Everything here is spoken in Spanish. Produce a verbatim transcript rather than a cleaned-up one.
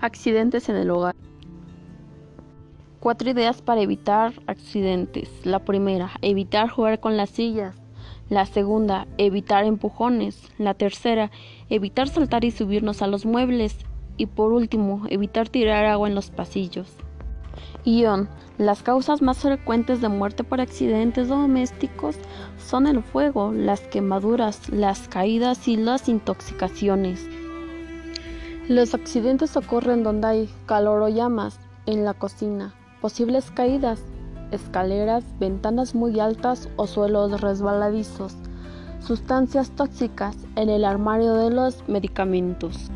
Accidentes en el hogar. Cuatro ideas para evitar accidentes. La primera, evitar jugar con las sillas. La segunda, evitar empujones. La tercera, evitar saltar y subirnos a los muebles. Y por último, evitar tirar agua en los pasillos. Guión. Las causas más frecuentes de muerte por accidentes domésticos son el fuego, las quemaduras, las caídas y las intoxicaciones. Los accidentes ocurren donde hay calor o llamas, en la cocina, posibles caídas, escaleras, ventanas muy altas o suelos resbaladizos, sustancias tóxicas, en el armario de los medicamentos.